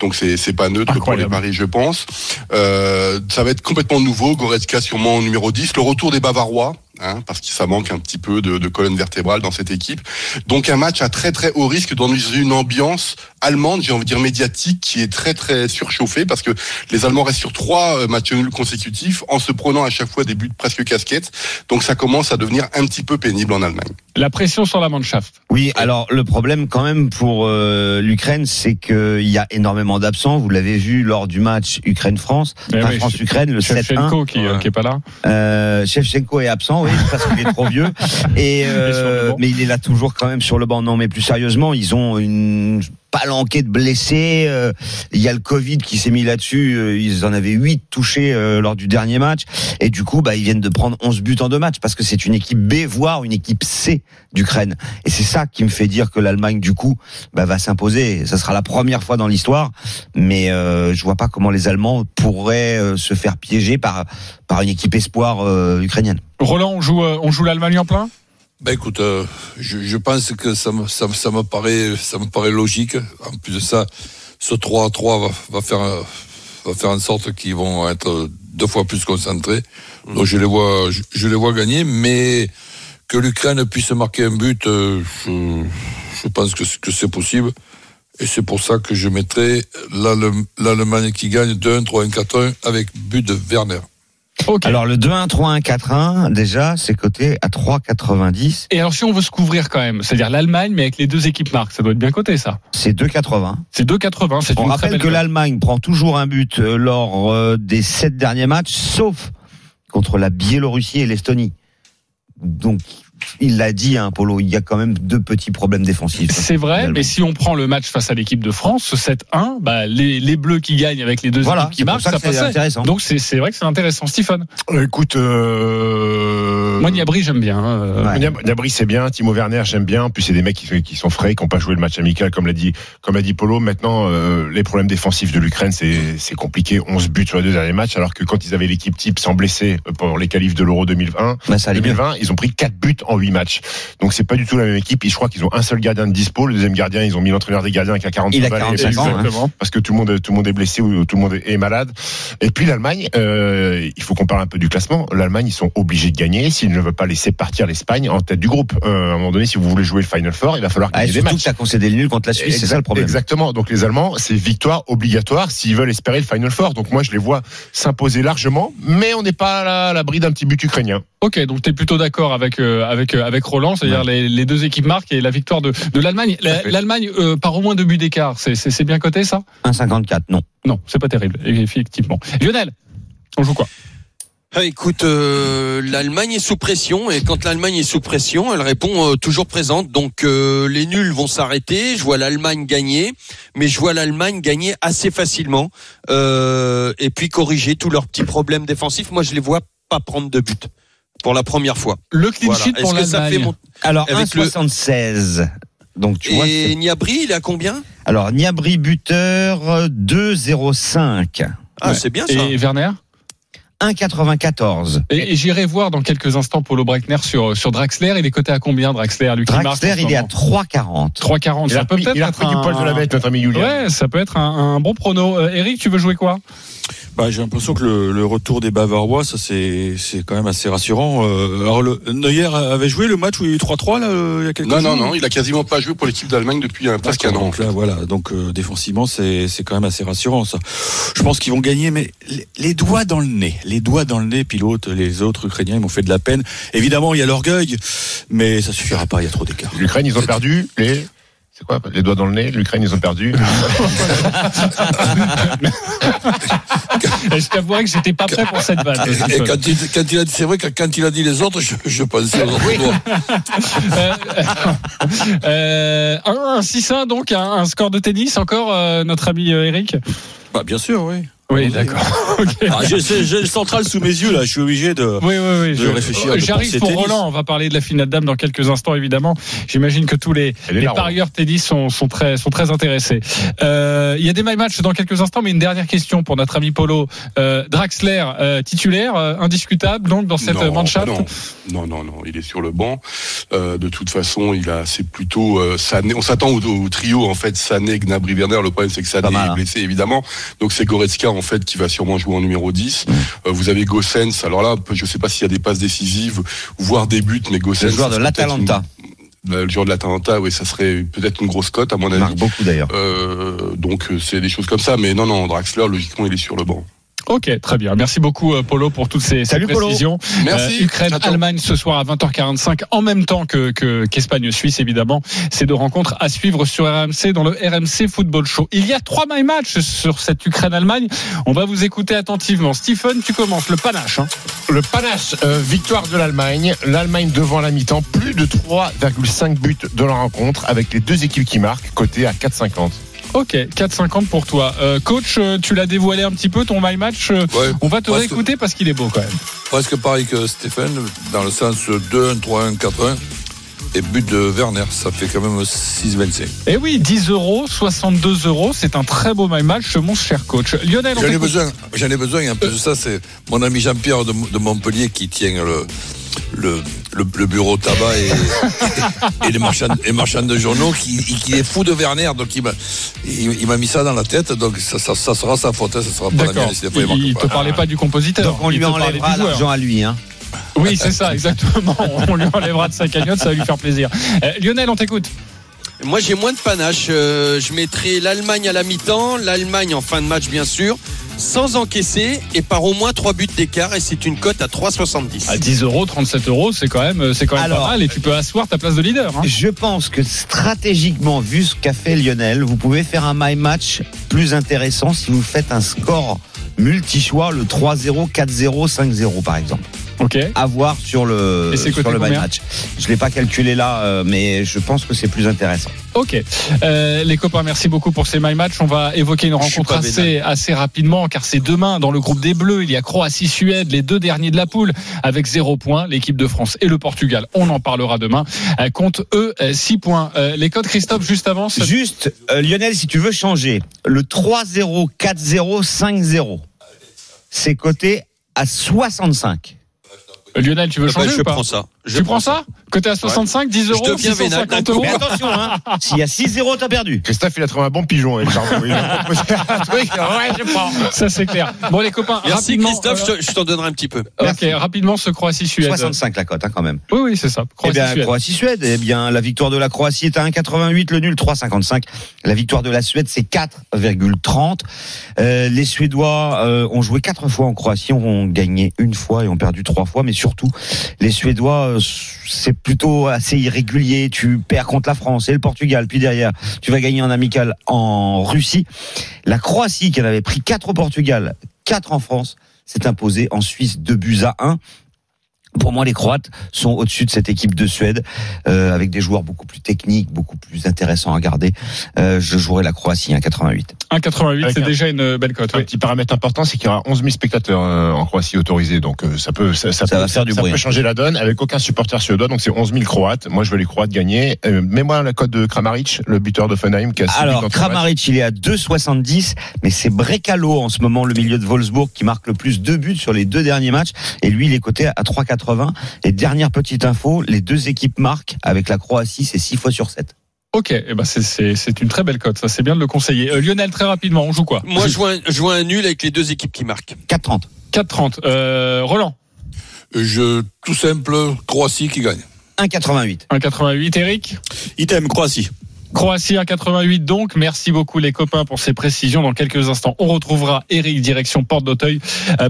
donc c'est, c'est pas neutre pour les paris, je pense. Euh, ça va être complètement nouveau, Goretzka sûrement numéro dix, le retour des Bavarois. Hein, parce que ça manque un petit peu de, de colonne vertébrale dans cette équipe. Donc un match à très très haut risque dans une ambiance allemande, j'ai envie de dire médiatique, qui est très très surchauffée parce que les Allemands restent sur trois matchs nuls consécutifs en se prenant à chaque fois des buts presque casquettes. Donc ça commence à devenir un petit peu pénible en Allemagne. La pression sur la Mannschaft. Oui, alors le problème quand même pour euh, l'Ukraine, c'est qu'il y a énormément d'absents. Vous l'avez vu lors du match Ukraine-France, enfin, oui, France-Ukraine, le sept un. Shevchenko qui, euh, qui est pas là. Euh, Shevchenko est absent. Oui, parce qu'il est trop vieux et euh, mais il est là toujours quand même sur le banc. Non, mais plus sérieusement, ils ont une palanquée de blessés. Euh, il y a le Covid qui s'est mis là-dessus. Ils en avaient huit touchés euh, lors du dernier match et du coup, bah, ils viennent de prendre onze buts en deux matchs parce que c'est une équipe B voire une équipe C d'Ukraine. Et c'est ça qui me fait dire que l'Allemagne du coup, bah, va s'imposer. Ça sera la première fois dans l'histoire, mais euh, je vois pas comment les Allemands pourraient euh, se faire piéger par par une équipe espoir euh, ukrainienne. Roland, on joue, on joue l'Allemagne en plein ? Ben écoute, euh, je, je pense que ça me, ça, ça me paraît, ça me paraît logique. En plus de ça, ce trois à trois va, va faire, va faire en sorte qu'ils vont être deux fois plus concentrés. Donc je les vois, je, je les vois gagner, mais que l'Ukraine puisse marquer un but, euh, je, je pense que, que c'est possible. Et c'est pour ça que je mettrai l'Allem, l'Allemagne qui gagne deux un, trois un, quatre un avec but de Werner. Okay. Alors le deux un, trois un, quatre un déjà c'est coté à trois quatre-vingt-dix. Et alors si on veut se couvrir quand même, c'est-à-dire l'Allemagne mais avec les deux équipes marques, ça doit être bien coté ça. C'est deux quatre-vingts. C'est deux quatre-vingts, c'est on une rappelle très belle que l'Allemagne prend toujours un but lors des sept derniers matchs sauf contre la Biélorussie et l'Estonie. Donc il l'a dit, hein, Polo, il y a quand même deux petits problèmes défensifs. C'est vrai, mais si on prend le match face à l'équipe de France, ce sept un, bah, les, les Bleus qui gagnent avec les deux voilà, équipes qui marquent, ça, ça passe. Donc c'est, c'est vrai que c'est intéressant. Stéphane. Euh, écoute, euh... moi Gnabry j'aime bien. Euh... Ouais. Gnabry c'est bien, Timo Werner j'aime bien. En plus c'est des mecs qui, qui sont frais, qui n'ont pas joué le match amical, comme l'a dit, comme l'a dit Polo. Maintenant, euh, les problèmes défensifs de l'Ukraine, c'est, c'est compliqué. onze buts sur les deux derniers matchs, alors que quand ils avaient l'équipe type sans blessés pour les qualifs de l'Euro deux mille vingt, bah, ça deux mille vingt ils ont pris quatre buts en huit matchs. Donc c'est pas du tout la même équipe. Et je crois qu'ils ont un seul gardien de dispo. Le deuxième gardien, ils ont mis l'entraîneur des gardiens qui a quarante-cinq ans. Exactement. Hein. Parce que tout le monde, tout le monde est blessé ou tout le monde est malade. Et puis l'Allemagne, euh, il faut qu'on parle un peu du classement. L'Allemagne, ils sont obligés de gagner s'ils ne veulent pas laisser partir l'Espagne en tête du groupe. Euh, à un moment donné, si vous voulez jouer le Final Four, il va falloir gagner ah, des matchs. Surtout que t'as concédé le nul contre la Suisse. Exact, c'est ça le problème. Exactement. Donc les Allemands, c'est victoire obligatoire s'ils veulent espérer le Final Four. Donc moi, je les vois s'imposer largement, mais on n'est pas à l'abri d'un petit but ukrainien. Ok, donc t'es plutôt d'accord avec euh, avec euh, avec Roland, c'est-à-dire ouais. les, les deux équipes marquent et la victoire de de l'Allemagne. La, L'Allemagne euh, par au moins deux buts d'écart, c'est c'est, c'est bien coté ça ? un virgule cinquante-quatre, non. Non, c'est pas terrible, effectivement. Lionel, on joue quoi ? Ah, écoute, euh, l'Allemagne est sous pression et quand l'Allemagne est sous pression, elle répond euh, toujours présente. Donc euh, les nuls vont s'arrêter. Je vois l'Allemagne gagner, mais je vois l'Allemagne gagner assez facilement euh, et puis corriger tous leurs petits problèmes défensifs. Moi, je les vois pas prendre de but. Pour la première fois. Le clean voilà. sheet Est-ce pour l'Allemagne. Mon... Alors un virgule soixante-seize. Le... Donc tu et vois. Et Gnabry, il est à combien ? Alors Gnabry buteur deux virgule zéro cinq. Ah ouais. C'est bien ça. Et Werner ? un virgule quatre-vingt-quatorze. Et, et j'irai voir dans quelques instants Polo Breitner sur sur Draxler. Il est coté à combien Draxler ? Lui Draxler, il est à trois virgule quarante. trois virgule quarante. Ça peut peut-être être un poil de la bête, notre ami Julien. Ouais, ça peut être un, un bon prono. Euh, Eric, tu veux jouer quoi ? Bah, j'ai l'impression que le, le retour des Bavarois, ça c'est c'est quand même assez rassurant. Euh, alors le, Neuer avait joué le match où il y a eu trois trois là il y a quelques Non jours. non non, il a quasiment pas joué pour l'équipe d'Allemagne depuis un, presque un an. Donc là voilà, donc euh, défensivement c'est c'est quand même assez rassurant ça. Je pense qu'ils vont gagner mais les, les doigts dans le nez, les doigts dans le nez puis l'autre, les autres Ukrainiens ils m'ont fait de la peine. Évidemment, il y a l'orgueil mais ça suffira pas, il y a trop d'écart. L'Ukraine, ils ont perdu les C'est quoi ? Les doigts dans le nez, l'Ukraine, ils ont perdu. Je t'avouerais que j'étais pas prêt pour cette vanne. Et quand il, quand il a dit, c'est vrai que quand il a dit les autres, je, je pensais aux autres doigts. euh, euh, un six un, donc, un, un score de tennis encore, euh, notre ami Eric ? Bah, bien sûr, oui. Oui, d'accord. Okay. Ah, j'ai, j'ai le central sous mes yeux, là. Je suis obligé de, oui, oui, oui, de je, réfléchir. Euh, de j'arrive pour tennis. Roland. On va parler de la finale dames dans quelques instants, évidemment. J'imagine que tous les, les parieurs tennis sont, sont, très, sont très intéressés. Euh, il y a des my matchs dans quelques instants, mais une dernière question pour notre ami Polo. Euh, Draxler, euh, titulaire, euh, indiscutable, donc, dans cette manche-up. Non, non, non, non, il est sur le banc. Euh, de toute façon, il a, c'est plutôt euh, Sané. On s'attend au, au trio, en fait, Sané, Gnabry, Werner. Le problème, c'est que Sané mal, est blessé, hein. évidemment. Donc, c'est Goretzka, en fait, qui va sûrement jouer en numéro dix. Euh, vous avez Gossens. Alors là, je ne sais pas s'il y a des passes décisives, voire des buts, mais Gossens. Le joueur de l'Atalanta. Le joueur de l'Atalanta, oui, ça serait peut-être une grosse cote, à mon avis. Il marque beaucoup, d'ailleurs. Euh, donc, c'est des choses comme ça. Mais non, non, Draxler, logiquement, il est sur le banc. Ok, très bien. Merci beaucoup, Polo, pour toutes ces, Salut, ces précisions. Polo. Merci. Euh, Ukraine, Attends. Allemagne ce soir à vingt heures quarante-cinq, en même temps que, que, qu'Espagne-Suisse, évidemment. Ces deux rencontres à suivre sur R M C, dans le R M C Football Show. Il y a trois my matchs sur cette Ukraine-Allemagne. On va vous écouter attentivement. Stephen, tu commences. Le panache, hein. Le panache, euh, victoire de l'Allemagne. L'Allemagne devant la mi-temps. Plus de trois virgule cinq buts de la rencontre, avec les deux équipes qui marquent, coté à quatre virgule cinquante. Ok, quatre virgule cinquante pour toi. Euh, coach, tu l'as dévoilé un petit peu, ton my match. Ouais, on va te presque, réécouter parce qu'il est beau quand même. Presque pareil que Stéphane, dans le sens deux un, trois un, quatre un. Et but de Werner, ça fait quand même six vingt-cinq. Eh oui, dix euros, soixante-deux euros, c'est un très beau my match, mon cher coach. Lionel, on j'en ai besoin, j'en ai besoin. En plus de ça, c'est mon ami Jean-Pierre de, de Montpellier qui tient le. Le, le, le bureau tabac et, et, et les, marchands, les marchands de journaux qui, qui est fou de Werner, donc il m'a, il, il m'a mis ça dans la tête, donc ça, ça, ça sera sa faute, ça sera pas D'accord. la mienne. Fois, il ne te parlait pas du compositeur, donc on lui enlèvera l'argent à lui, hein. Oui, c'est ça, exactement. On lui enlèvera de sa cagnotte, ça va lui faire plaisir. euh, Lionel, on t'écoute. Moi, j'ai moins de panache. Euh, je mettrai l'Allemagne à la mi-temps, l'Allemagne en fin de match, bien sûr, sans encaisser et par au moins trois buts d'écart. Et c'est une cote à trois virgule soixante-dix. À dix euros, trente-sept euros, c'est quand même, c'est quand même Alors, pas mal. Et tu peux asseoir ta place de leader, hein. Je pense que stratégiquement, vu ce qu'a fait Lionel, vous pouvez faire un my match plus intéressant si vous faites un score multi-choix, le trois zéro, quatre zéro, cinq zéro par exemple. Okay. À voir sur le, sur le my match. Je ne l'ai pas calculé là, euh, mais je pense que c'est plus intéressant. Ok. Euh, les copains, merci beaucoup pour ces my match. On va évoquer une rencontre assez, assez rapidement, car c'est demain dans le groupe des Bleus. Il y a Croatie-Suède, les deux derniers de la poule, avec zéro point. L'équipe de France et le Portugal, on en parlera demain, comptent eux six points. Euh, les codes, Christophe, juste avant. Ça... Juste, euh, Lionel, si tu veux changer, le trois zéro, quatre zéro, cinq zéro, c'est coté à soixante-cinq. Lionel, tu veux changer je ou pas prends ça. Je tu prends ça, ça Côté à soixante-cinq, ouais. dix euros, six cent cinquante euros. Mais attention, hein, s'il y a six zéro, t'as perdu. Christophe, il a trouvé un bon pigeon. Hein, il a proposé un truc. Ouais, je prends. Ça, c'est clair. Bon, les copains, Merci rapidement. Merci Christophe, euh... je t'en donnerai un petit peu. Merci. Ok, rapidement, ce Croatie-Suède. soixante-cinq la cote, hein, quand même. Oui, oui, c'est ça. Croatie-Suède. Eh bien, Croatie-Suède, eh bien, la victoire de la Croatie est à un virgule quatre-vingt-huit, le nul trois virgule cinquante-cinq. La victoire de la Suède, c'est quatre virgule trente. Euh, les Suédois euh, ont joué quatre fois en Croatie, ont gagné une fois et ont perdu trois fois, mais surtout, les Suédois, euh, c'est plutôt assez irrégulier. Tu perds contre la France et le Portugal, puis derrière tu vas gagner en amical en Russie. La Croatie, qui en avait pris quatre au Portugal, quatre en France, s'est imposée en Suisse deux buts à un. Pour moi, les Croates sont au-dessus de cette équipe de Suède, euh, avec des joueurs beaucoup plus techniques, beaucoup plus intéressants à regarder. Euh, je jouerai la Croatie à un virgule quatre-vingt-huit. un virgule quatre-vingt-huit, c'est un... déjà une belle cote. Un oui. petit paramètre important, c'est qu'il y aura onze mille spectateurs euh, en Croatie autorisés, donc euh, ça peut, ça, ça, ça peut, va faire du ça bruit. Peut changer la donne avec aucun supporter suédois, donc c'est onze mille Croates. Moi, je veux les Croates gagner. Euh, Mets-moi la cote de Kramaric, le buteur d'Offenheim. Qui a Alors Kramaric, il est à deux virgule soixante-dix, mais c'est Brekalo en ce moment, le milieu de Wolfsburg, qui marque le plus deux buts sur les deux derniers matchs, et lui, il est coté à trois virgule quatre-vingts. Et dernière petite info, les deux équipes marquent. Avec la Croatie, c'est six fois sur sept. Ok, eh ben c'est, c'est, c'est une très belle cote, ça, c'est bien de le conseiller. euh, Lionel, très rapidement, on joue quoi? Moi, je joue, un, je joue un nul avec les deux équipes qui marquent. Quatre trente. Quatre trente. euh, Roland, je, tout simple, Croatie qui gagne. Un virgule quatre-vingt-huit. un virgule quatre-vingt-huit. Eric, item, Croatie Croatie à quatre-vingt-huit donc. Merci beaucoup les copains pour ces précisions. Dans quelques instants, on retrouvera Eric direction Porte d'Auteuil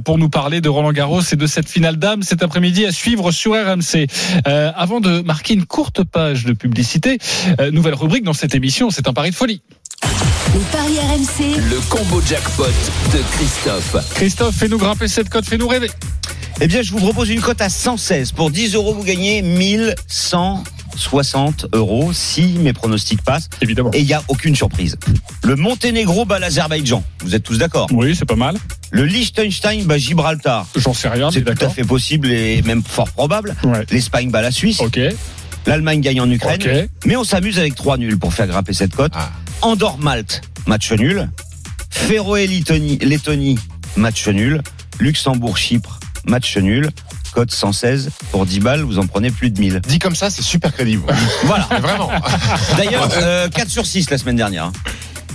pour nous parler de Roland Garros et de cette finale dames cet après-midi à suivre sur R M C. Euh, avant de marquer une courte page de publicité, euh, nouvelle rubrique dans cette émission, c'est un pari de folie. Le pari R M C, le combo jackpot de Christophe. Christophe, fais-nous grimper cette cote, fais-nous rêver. Eh bien, je vous propose une cote à cent seize. Pour dix euros, vous gagnez mille cent soixante euros si mes pronostics passent. Évidemment. Et il n'y a aucune surprise. Le Monténégro bat l'Azerbaïdjan. Vous êtes tous d'accord? Oui, c'est pas mal. Le Liechtenstein bat Gibraltar. J'en sais rien, mais d'accord. C'est tout à fait possible et même fort probable. Ouais. L'Espagne bat la Suisse. Ok. L'Allemagne gagne en Ukraine. Okay. Mais on s'amuse avec trois nuls pour faire grimper cette cote. Ah. Andorre-Malte, match nul. Féroé-Lettonie, match nul. Luxembourg-Chypre, match nul. Cote cent seize pour dix balles, vous en prenez plus de mille. Dit comme ça, c'est super crédible. Voilà. Vraiment. D'ailleurs, euh, quatre sur six la semaine dernière.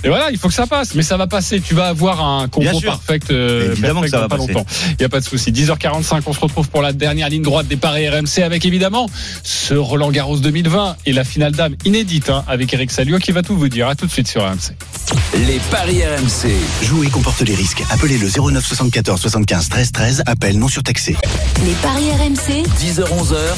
Et voilà, il faut que ça passe, mais ça va passer. Tu vas avoir un combo parfait. Euh, évidemment que ça va pas passer. Il n'y a pas de souci. dix heures quarante-cinq, on se retrouve pour la dernière ligne droite des paris R M C avec évidemment ce Roland Garros deux mille vingt et la finale d'âme inédite hein, avec Eric Salio qui va tout vous dire. À tout de suite sur R M C. Les paris R M C. Jouer comporte les risques. Appelez le zéro neuf soixante-quatorze soixante-quinze treize treize. Appel non surtaxé. Les paris R M C. dix heures onze heures.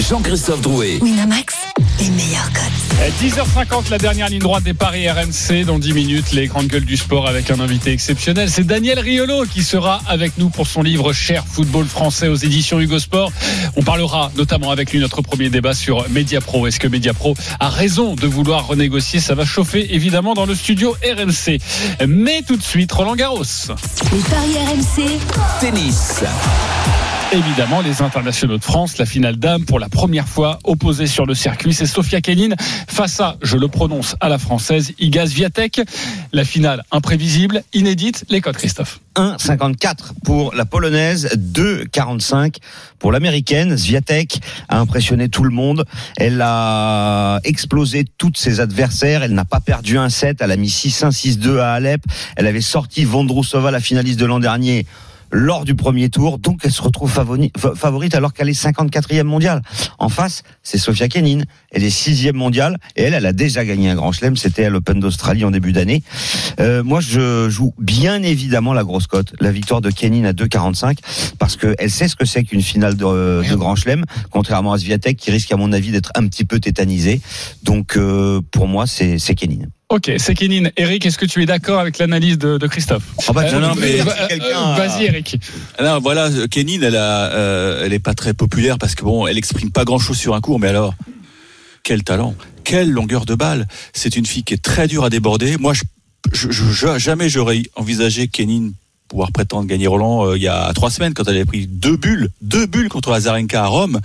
Jean-Christophe Drouet. Winamax. Les meilleurs codes. dix heures cinquante, la dernière ligne droite des paris R M C. Dans dix minutes, les grandes gueules du sport avec un invité exceptionnel. C'est Daniel Riolo qui sera avec nous pour son livre Cher football français aux éditions Hugo Sport. On parlera notamment avec lui notre premier débat sur MediaPro. Est-ce que MediaPro a raison de vouloir renégocier? Ça va chauffer évidemment dans le studio R M C. Mais tout de suite, Roland Garros. Les paris R M C. Tennis. Évidemment, les internationaux de France, la finale d'âme pour la première fois opposée sur le circuit. C'est Sofia Kenin face à, je le prononce à la française, Iga Swiatek. La finale imprévisible, inédite. Les codes, Christophe. un virgule cinquante-quatre pour la polonaise, deux virgule quarante-cinq pour l'américaine. Swiatek a impressionné tout le monde. Elle a explosé toutes ses adversaires. Elle n'a pas perdu un set. Elle a mis six un six deux à Alep. Elle avait sorti Vondrousova, la finaliste de l'an dernier, lors du premier tour, donc elle se retrouve favorite alors qu'elle est cinquante-quatrième mondiale. En face, c'est Sofia Kenin, elle est sixième mondiale et elle, elle a déjà gagné un grand chelem, c'était à l'Open d'Australie en début d'année. Euh, moi, je joue bien évidemment la grosse cote, la victoire de Kenin à deux virgule quarante-cinq parce qu'elle sait ce que c'est qu'une finale de, de grand chelem, contrairement à Swiatek qui risque à mon avis d'être un petit peu tétanisée. Donc euh, pour moi, c'est, c'est Kenin. Ok, c'est Kenin. Eric, est-ce que tu es d'accord avec l'analyse de, de Christophe? Oh bah, euh, non, mais, mais, euh, vas-y, Eric. Non, voilà, Kenin, elle a, euh, elle est pas très populaire parce que bon, elle exprime pas grand-chose sur un court, mais alors, quel talent, quelle longueur de balle. C'est une fille qui est très dure à déborder. Moi, je, je, je jamais j'aurais envisagé Kenin pouvoir prétendre gagner Roland euh, il y a trois semaines quand elle avait pris deux bulles, deux bulles contre Azarenka à Rome.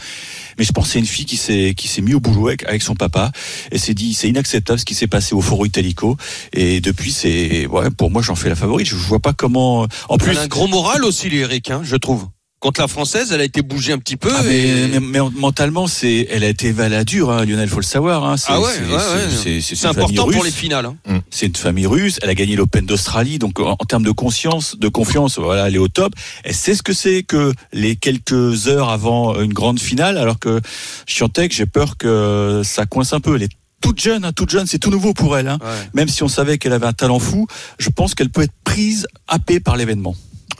Mais je pense que c'est une fille qui s'est qui s'est mise au boulot avec, avec son papa et s'est dit c'est inacceptable ce qui s'est passé au Foro Italico et depuis c'est ouais pour moi j'en fais la favorite. Je vois pas comment. En plus, elle a un gros moral aussi les Eric, hein, je trouve. Contre la française, elle a été bougée un petit peu. Ah et... mais, mais, mais mentalement, c'est, elle a été à la dure, hein, Lionel, faut le savoir. Hein, c'est, ah ouais, c'est, ouais, c'est, c'est, c'est, c'est important russe. Pour les finales. Hein. Mmh. C'est une famille russe. Elle a gagné l'Open d'Australie, donc en, en termes de conscience, de confiance, voilà, elle est au top. Elle sait ce que c'est que les quelques heures avant une grande finale, alors que Swiatek, j'ai peur que ça coince un peu. Elle est toute jeune, hein, toute jeune, c'est tout nouveau pour elle. Hein. Ouais. Même si on savait qu'elle avait un talent fou, je pense qu'elle peut être prise, happée par l'événement.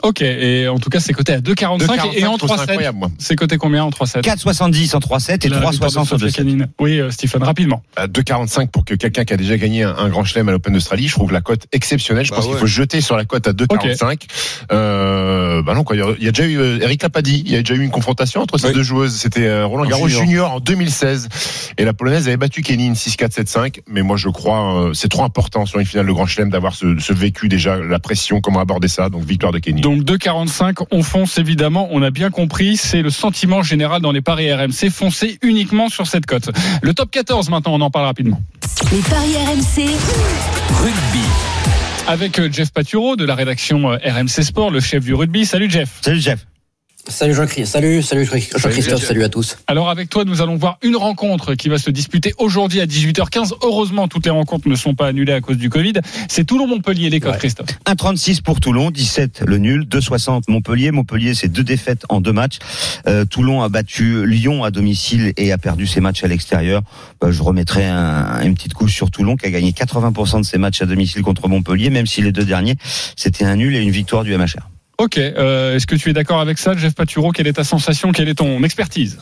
Ok, et en tout cas, c'est coté à deux virgule quarante-cinq et en trois virgule sept. C'est coté combien en trois virgule sept? quatre virgule soixante-dix en trois virgule sept et trois virgule soixante en deux virgule sept. Oui, euh, Stéphane, rapidement. À deux virgule quarante-cinq pour que quelqu'un qui a déjà gagné un, un grand chelem à l'Open d'Australie, je trouve la cote exceptionnelle. Je bah pense ouais. qu'il faut jeter sur la cote à deux virgule quarante-cinq. Okay. Euh, bah non, quoi. Il y a déjà eu, Eric l'a pas dit, il y a déjà eu une confrontation entre ces oui. deux joueuses. C'était Roland Garros junior. junior en deux mille seize. Et la Polonaise avait battu Kenin six quatre sept cinq. Mais moi, je crois, euh, c'est trop important sur une finale de grand chelem d'avoir ce, ce vécu déjà, la pression, comment aborder ça. Donc, victoire de Kenin. Donc deux virgule quarante-cinq, on fonce évidemment, on a bien compris, c'est le sentiment général dans les paris R M C, foncer uniquement sur cette cote. Le top quatorze maintenant, on en parle rapidement. Les paris R M C, rugby. Avec Jeff Paturo de la rédaction R M C Sport, le chef du rugby. Salut Jeff. Salut Jeff. Salut Jean-Christophe, salut, salut Jean-Christophe, salut à tous. Alors avec toi, nous allons voir une rencontre qui va se disputer aujourd'hui à dix-huit heures quinze. Heureusement, toutes les rencontres ne sont pas annulées à cause du Covid. C'est Toulon-Montpellier, les codes, ouais. Christophe. un virgule trente-six pour Toulon, dix-sept le nul, deux virgule soixante Montpellier. Montpellier, c'est deux défaites en deux matchs. Euh, Toulon a battu Lyon à domicile et a perdu ses matchs à l'extérieur. Bah, je remettrai un, une petite couche sur Toulon qui a gagné quatre-vingts pour cent de ses matchs à domicile contre Montpellier, même si les deux derniers, c'était un nul et une victoire du M H R. Ok, euh, est-ce que tu es d'accord avec ça, Jeff Paturo? Quelle est ta sensation? Quelle est ton expertise?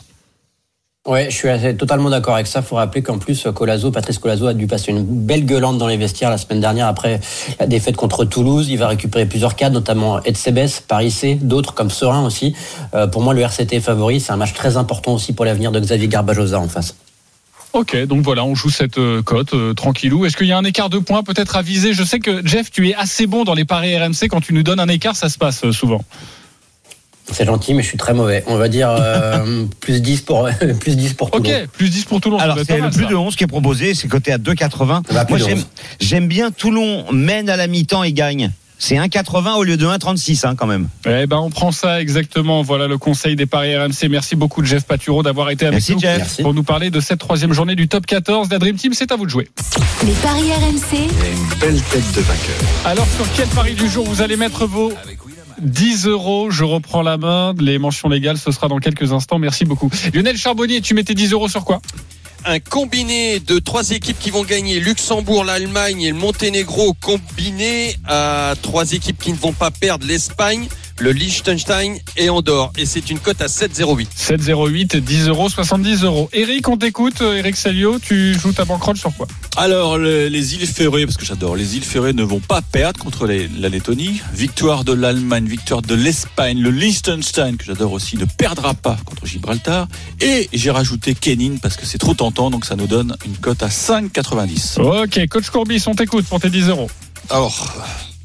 Oui, je suis totalement d'accord avec ça. Il faut rappeler qu'en plus, Colazo, Patrice Colazo a dû passer une belle gueulante dans les vestiaires la semaine dernière après la défaite contre Toulouse. Il va récupérer plusieurs cadres, notamment Edsebes, Paris-C, d'autres comme Serein aussi. Euh, pour moi, le R C T est favori. C'est un match très important aussi pour l'avenir de Xavier Garbajosa en face. Ok, donc voilà, on joue cette euh, cote euh, tranquillou. Est-ce qu'il y a un écart de points peut-être à viser? Je sais que Jeff, tu es assez bon dans les paris R M C. Quand tu nous donnes un écart, ça se passe euh, souvent. C'est gentil, mais je suis très mauvais. On va dire euh, plus dix pour plus dix pour Toulon. Ok, plus dix pour Toulon. Alors c'est le mal, plus ça. De onze qui est proposé, c'est coté à deux quatre-vingts. Bah, moi j'aime, j'aime bien Toulon mène à la mi-temps et gagne. C'est un quatre-vingts au lieu de un trente-six hein, quand même. Eh ben on prend ça exactement. Voilà le conseil des paris R M C. Merci beaucoup Jeff Paturo d'avoir été avec Merci nous Jeff. Merci. Pour nous parler de cette troisième journée du top quatorze. La Dream Team, c'est à vous de jouer. Les paris R M C. Et une belle tête de vainqueur. Alors sur quel pari du jour vous allez mettre vos dix euros, je reprends la main. Les mentions légales, ce sera dans quelques instants. Merci beaucoup. Lionel Charbonnier, tu mettais dix euros sur quoi? Un combiné de trois équipes qui vont gagner, Luxembourg, l'Allemagne et le Monténégro, combiné à trois équipes qui ne vont pas perdre, l'Espagne, le Liechtenstein et Andorre. Et c'est une cote à sept virgule zéro huit. sept virgule zéro huit, dix euros, soixante-dix euros. Eric, on t'écoute. Eric Salio, tu joues ta banquerolle sur quoi? Alors, le, les îles Ferrées, parce que j'adore, les îles Ferrées ne vont pas perdre contre les, la Lettonie. Victoire de l'Allemagne, victoire de l'Espagne, le Liechtenstein, que j'adore aussi, ne perdra pas contre Gibraltar. Et j'ai rajouté Kenin, parce que c'est trop tentant, donc ça nous donne une cote à cinq quatre-vingt-dix. Ok, coach Courbis, on t'écoute pour tes dix euros. Alors...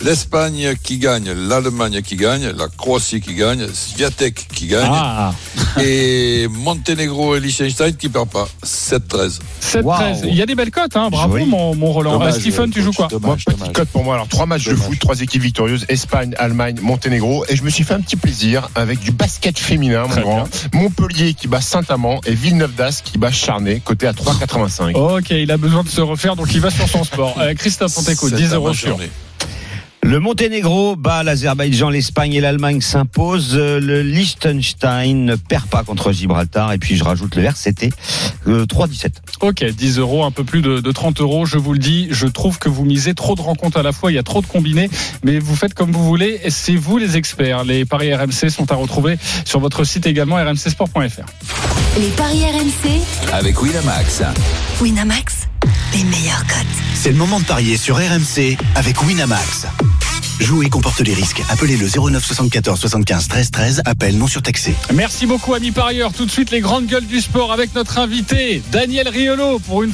l'Espagne qui gagne, l'Allemagne qui gagne, la Croatie qui gagne, Swiatek qui gagne, ah. et Monténégro et Liechtenstein qui ne perd pas. sept treize. sept treize. Wow. Il y a des belles cotes, hein. Bravo oui. mon, mon Roland. Dommage, Stephen, tu joues quoi? Dommage, moi, petite cote pour moi. Alors, trois matchs dommage. de foot, trois équipes victorieuses, Espagne, Allemagne, Monténégro. Et je me suis fait un petit plaisir avec du basket féminin, mon Très grand. Bien. Montpellier qui bat Saint-Amand et Villeneuve-d'Ascq qui bat Charnay, coté à trois quatre-vingt-cinq. Oh, ok, il a besoin de se refaire, donc il va sur son sport. Euh, Christophe, on t'écoute, dix euros sur. Le Monténégro bat l'Azerbaïdjan, l'Espagne et l'Allemagne s'imposent. Le Liechtenstein ne perd pas contre Gibraltar. Et puis je rajoute le R C T, le trois dix-sept. Ok, dix euros, un peu plus de, de trente euros. Je vous le dis, je trouve que vous misez trop de rencontres à la fois. Il y a trop de combinés. Mais vous faites comme vous voulez. Et c'est vous les experts. Les paris R M C sont à retrouver sur votre site également, r m c sport point f r. Les paris R M C avec Winamax. Winamax, les meilleures cotes. C'est le moment de parier sur R M C avec Winamax. Jouer comporte les risques. Appelez le zéro neuf soixante-quatorze soixante-quinze treize treize. Appel non surtaxé. Merci beaucoup, amis parieurs. Tout de suite, les grandes gueules du sport avec notre invité, Daniel Riolo, pour une